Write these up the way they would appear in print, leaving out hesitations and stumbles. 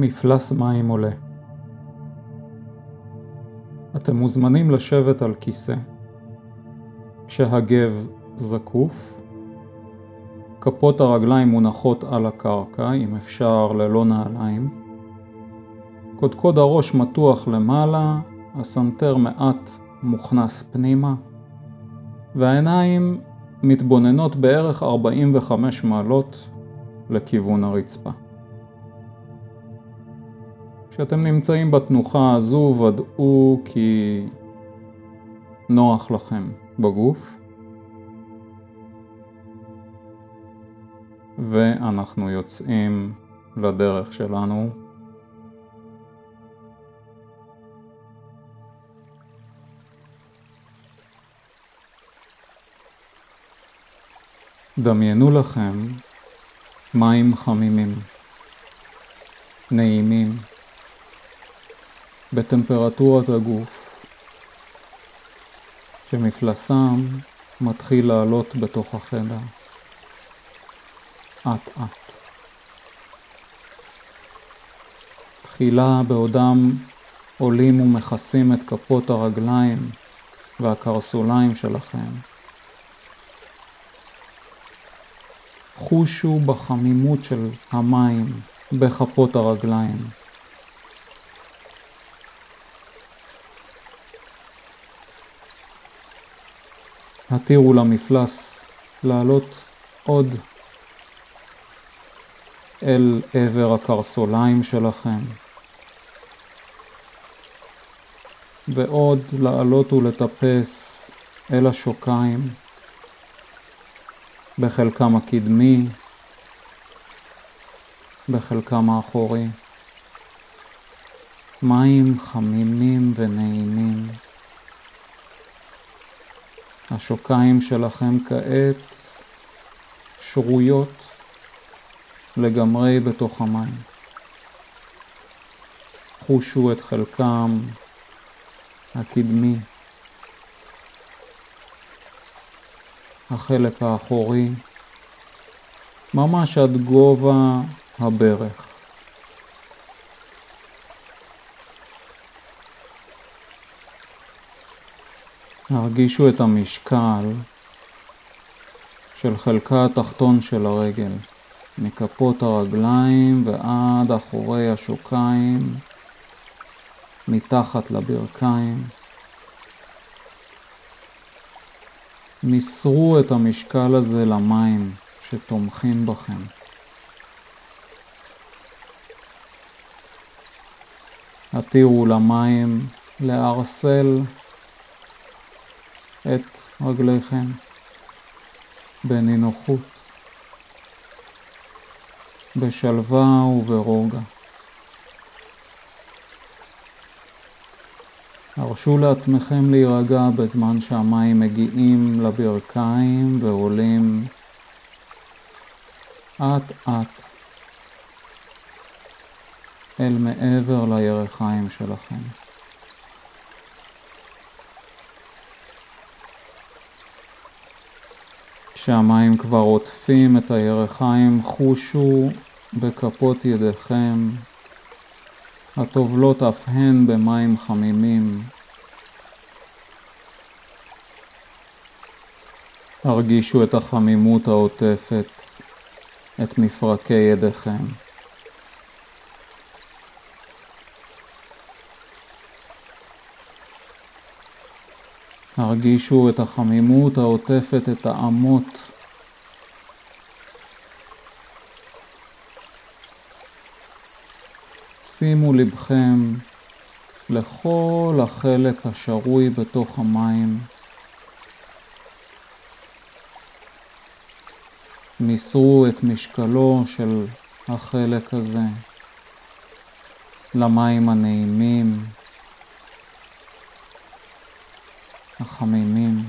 מפלס מים עולה. אתם מוזמנים לשבת על כיסא, כשהגב זקוף, כפות הרגליים מונחות על הקרקע, אם אפשר ללא נעליים, קודקוד הראש מתוח למעלה, הסנטר מעט מוכנס פנימה, והעיניים מתבוננות בערך 45 מעלות לכיוון הרצפה. כשאתם נמצאים בתנוחה הזו, ודאו כי נוח לכם בגוף. ואנחנו יוצאים לדרך שלנו. דמיינו לכם מים חמימים, נעימים, בטמפרטורת הגוף, שמפלסם מתחיל לעלות בתוך החדר, אט אט. תחילה בעודם עולים ומכסים את כפות הרגליים והקרסוליים שלכם. חושו בחמימות של המים בכפות הרגליים. התירו למפלס לעלות עוד אל עבר הקרסוליים שלכם, ועוד לעלות ולטפס אל השוקיים, בחלקם הקדמי, בחלקם האחורי. מים חמימים ונעימים. השוקיים שלכם כעת שרויות לגמרי בתוך המים. חושו את חלקם הקדמי, החלק האחורי, ממש עד גובה הברך. הרגישו את המשקל של חלקה התחתון של הרגל, מכפות הרגליים ועד אחורי השוקיים, מתחת לברכיים. מסרו את המשקל הזה למים שתומכים בכם. התירו למים להרסל את רגליכם בנינוחות, בשלווה וברוגע. הרשו לעצמכם להירגע בזמן שהמים מגיעים לברכיים ועולים אט אט אל מעבר לירכיים שלכם. כשהמים כבר עוטפים את הירכיים, חושו בכפות ידיכם הטובלות אף הן במים חמימים. הרגישו את החמימות העוטפת את מפרקי ידיכם. הרגישו את החמימות העוטפת את האמות. שימו לבכם לכל החלק השרוי בתוך המים. מסרו את משקלו של החלק הזה למים הנעימים, החמימים.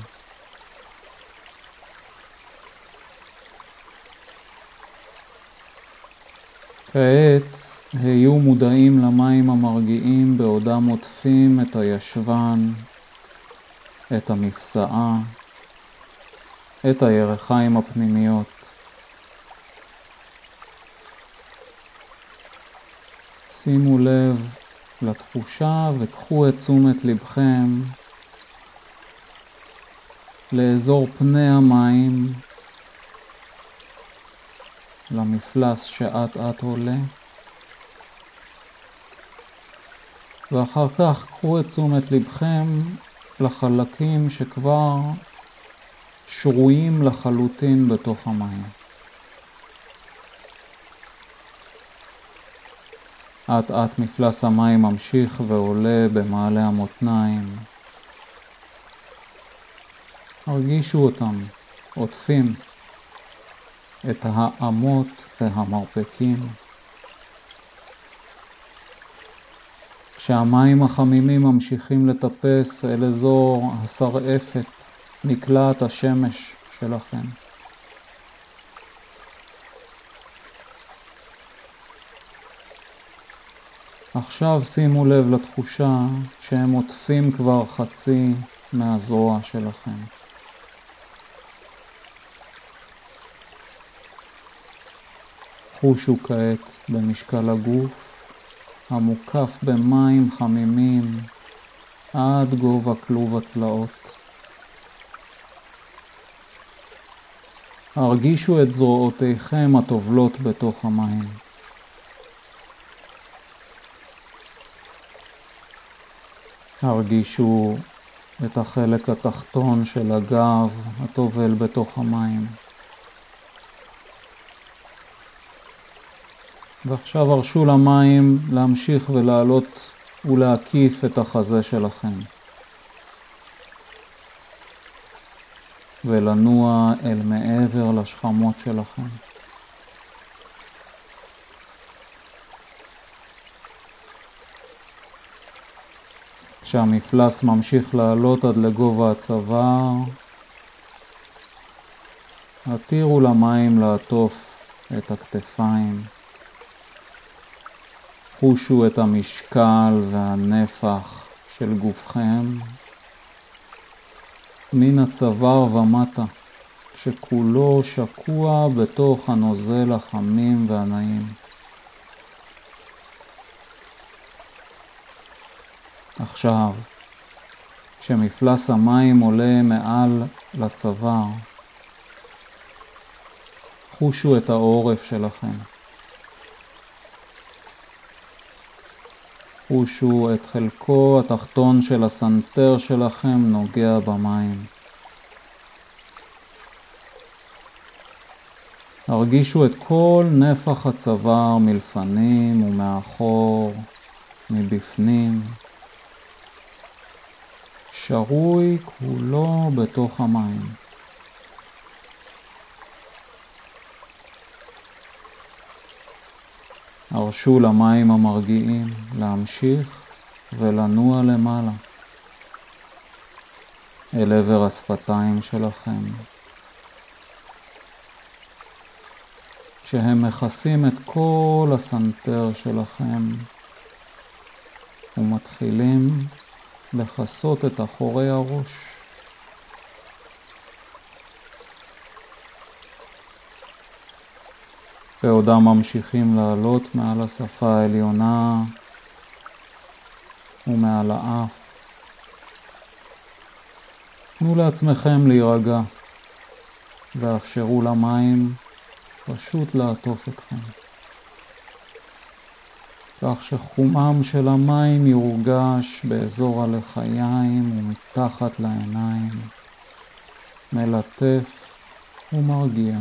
כעת היו מודעים למים המרגיעים בעודם עוטפים את הישבן, את המפסעה, את הירכיים הפנימיות. שימו לב לתחושה וקחו את תשומת לבכם לאזור פני המים, למפלס שאת עולה, ואחר כך קחו את תשומת לבכם לחלקים שכבר שרויים לחלוטין בתוך המים. אט אט מפלס המים ממשיך ועולה במעלה המותניים. הרגישו אותם, עוטפים את האמות והמרפקים. כשהמים החמימים ממשיכים לטפס אל אזור השרעפת, מקלעת השמש שלכם. עכשיו שימו לב לתחושה שהם עוטפים כבר חצי מהזרוע שלכם. חושו כעת במשקל הגוף, המוקף במים חמימים עד גובה כלוב הצלעות. הרגישו את זרועותיכם הטובלות בתוך המים. הרגישו את החלק התחתון של הגב הטובל בתוך המים. ועכשיו הרשו למים להמשיך ולעלות ולהקיף את החזה שלכם. ולנוע אל מעבר לשכמות שלכם. כשהמפלס ממשיך לעלות עד לגובה הצוואר, התירו למים לעטוף את הכתפיים. חושו את המשקל והנפח של גופכם מן הצוואר ומטה, שכולו שקוע בתוך הנוזל החמים והנעים. עכשיו, כשמפלס המים עולה מעל לצוואר, חושו את העורף שלכם. חושו את חלקו התחתון של הסנטר שלכם נוגע במים. הרגישו את כל נפח הצוואר מלפנים ומאחור, מבפנים. שרוי כולו בתוך המים. הרשו למים המרגיעים להמשיך ולנוע למעלה, אל עבר השפתיים שלכם, כשהם מכסים את כל הסנטר שלכם ומתחילים לכסות את אחורי הראש. בעודם ממשיכים לעלות מעל השפה העליונה ומעל האף. תנו לעצמכם להירגע ואפשרו למים פשוט לעטוף אתכם. כך שחומם של המים יורגש באזור הלחיים ומתחת לעיניים, מלטף ומרגיע.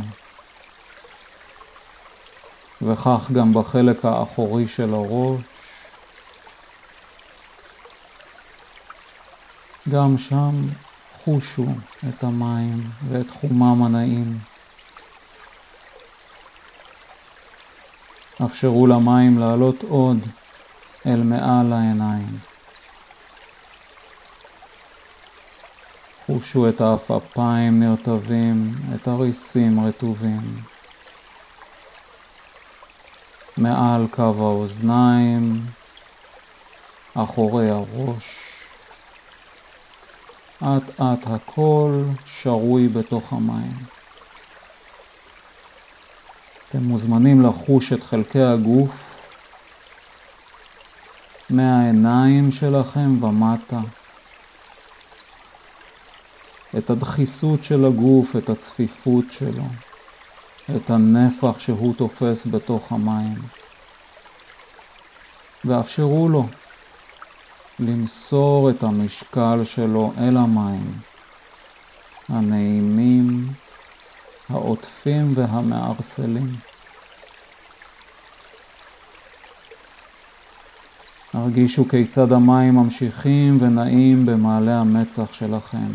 וכך גם בחלק האחורי של הראש, גם שם חושו את המים ואת חומם הנעים. אפשרו למים לעלות עוד אל מעל העיניים. חושו את האפפיים נרטבים, את הריסים רטובים. מעל קו האוזניים, אחורי הראש. אט אט הכל שרוי בתוך המים. אתם מוזמנים לחוש את חלקי הגוף מהעיניים שלכם ומטה. את הדחיסות של הגוף, את הצפיפות שלו, את הנפח שהוא תופס בתוך המים. ואפשרו לו למסור את המשקל שלו אל המים, הנעימים, העוטפים והמערסלים. הרגישו כיצד המים ממשיכים ונעים במעלה המצח שלכם.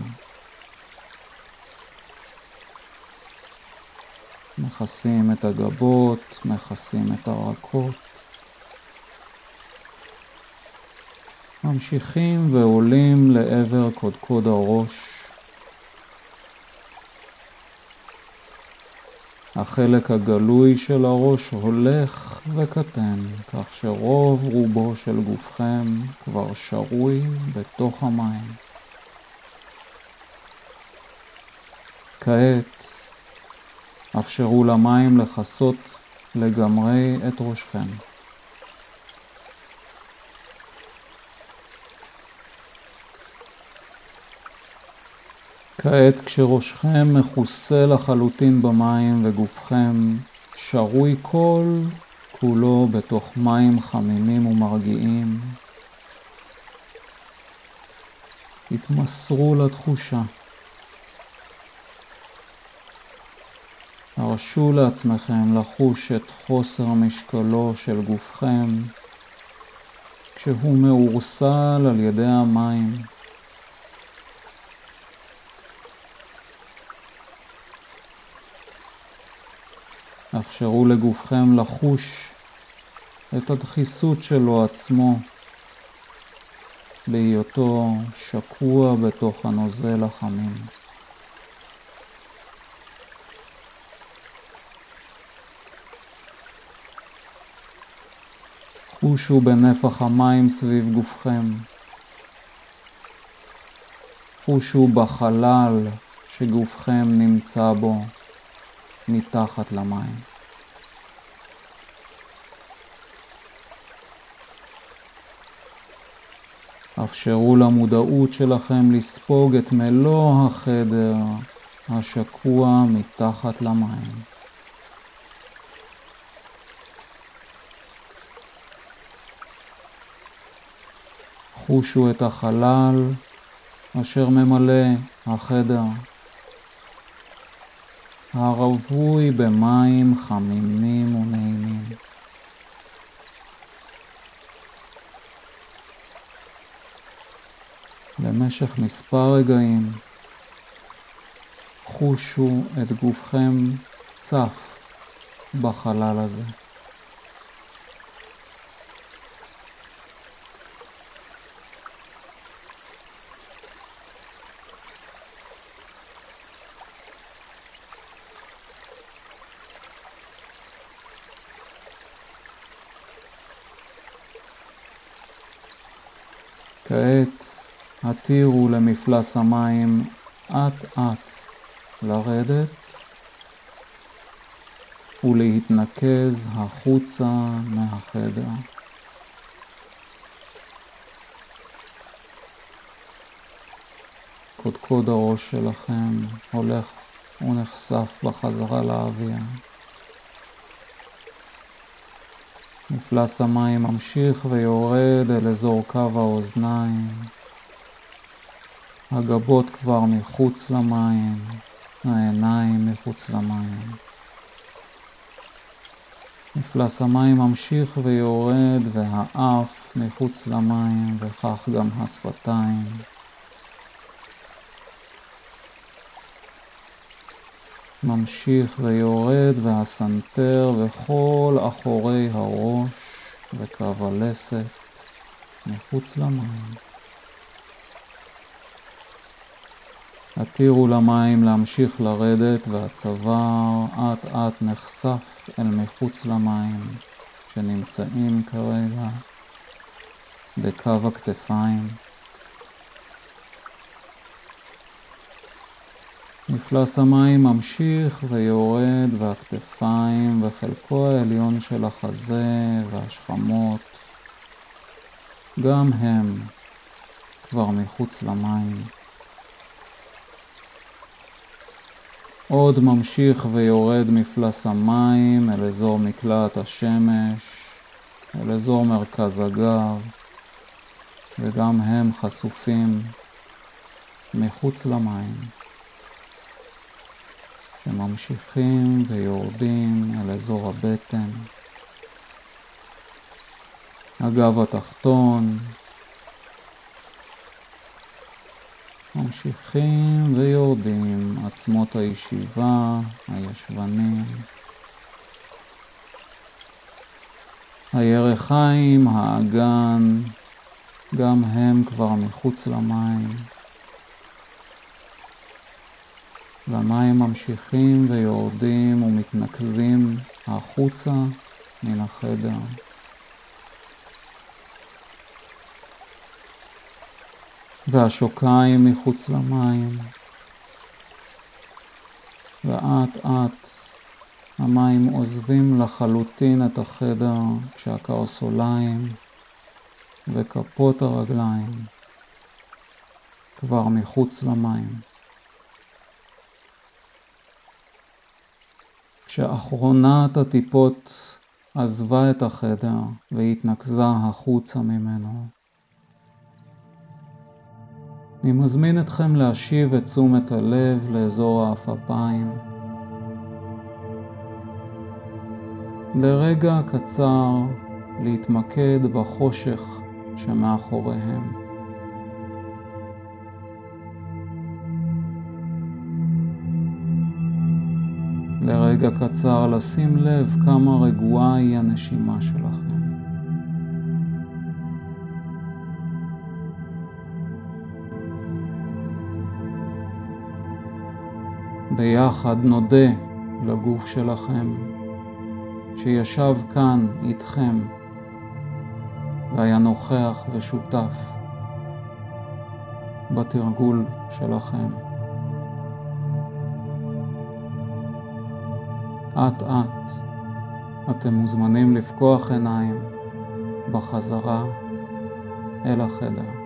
מכסים את הגבות, מכסים את הרקות. ממשיכים ועולים לעבר קודקוד הראש. החלק הגלוי של הראש הולך וקטן, כך שרוב רובו של גופכם כבר שרוי בתוך המים. כעת אפשרו למים לחסות לגמרי את ראשכם. כעת כשראשכם מכוסה לחלוטין במים וגופכם שרוי כל כולו בתוך מים חמימים ומרגיעים, התמסרו לתחושה. הרשו לעצמכם לחוש את חוסר משקלו של גופכם כשהוא מאורסל על ידי המים. אפשרו לגופכם לחוש את הדחיסות שלו עצמו בהיותו שקוע בתוך הנוזל החמים. חושו בנפח המים סביב גופכם. חושו בחלל שגופכם נמצא בו מתחת למים. אפשרו למודעות שלכם לספוג את מלוא החדר השקוע מתחת למים. חושו את החלל אשר ממלא החדר, הרווי במים חמימים ונעימים. במשך מספר רגעים חושו את גופכם צף בחלל הזה. כעת התירו למפלס המים אט אט לרדת ולהתנקז החוצה מהחדר. קודקוד הראש שלכם הולך ונחשף בחזרה לאוויר. מפלס המים ממשיך ויורד אל אזור קו האוזניים. הגבות כבר מחוץ למים, העיניים מחוץ למים. מפלס המים ממשיך ויורד והאף מחוץ למים וכך גם השפתיים. ממשיך ויורד והסנטר וכל אחורי הראש וקו הלסת מחוץ למים. התירו למים להמשיך לרדת והצוואר אט אט נחשף אל מחוץ למים שנמצאים כרגע בקו הכתפיים. מפלס המים ממשיך ויורד והכתפיים וחלקו העליון של החזה והשכמות גם הם כבר מחוץ למים. עוד ממשיך ויורד מפלס המים אל אזור מקלט השמש, אל אזור מרכז הגב, וגם הם חשופים מחוץ למים, שממשיכים ויורדים אל אזור הבטן, הגב התחתון, ממשיכים ויורדים עצמות הישיבה, הישבנים, הירחיים, האגן, גם הם כבר מחוץ למים. והמים ממשיכים ויורדים ומתנקזים החוצה מן החדר. והשוקיים מחוץ למים. ואט אט המים עוזבים לחלוטין את החדר כשהקרסוליים וכפות הרגליים כבר מחוץ למים. כשאחרונת הטיפות עזבה את החדר והתנקזה החוצה ממנו. אני מזמין אתכם להשיב את תשומת הלב לאזור האפפיים. לרגע קצר להתמקד בחושך שמאחוריהם. לרגע קצר לשים לב כמה רגועה היא הנשימה שלכם. ביחד נודה לגוף שלכם שישב כאן איתכם והיה נוכח ושותף בתרגול שלכם. אט אט אתם מוזמנים לפקוח עיניים בחזרה אל החדר.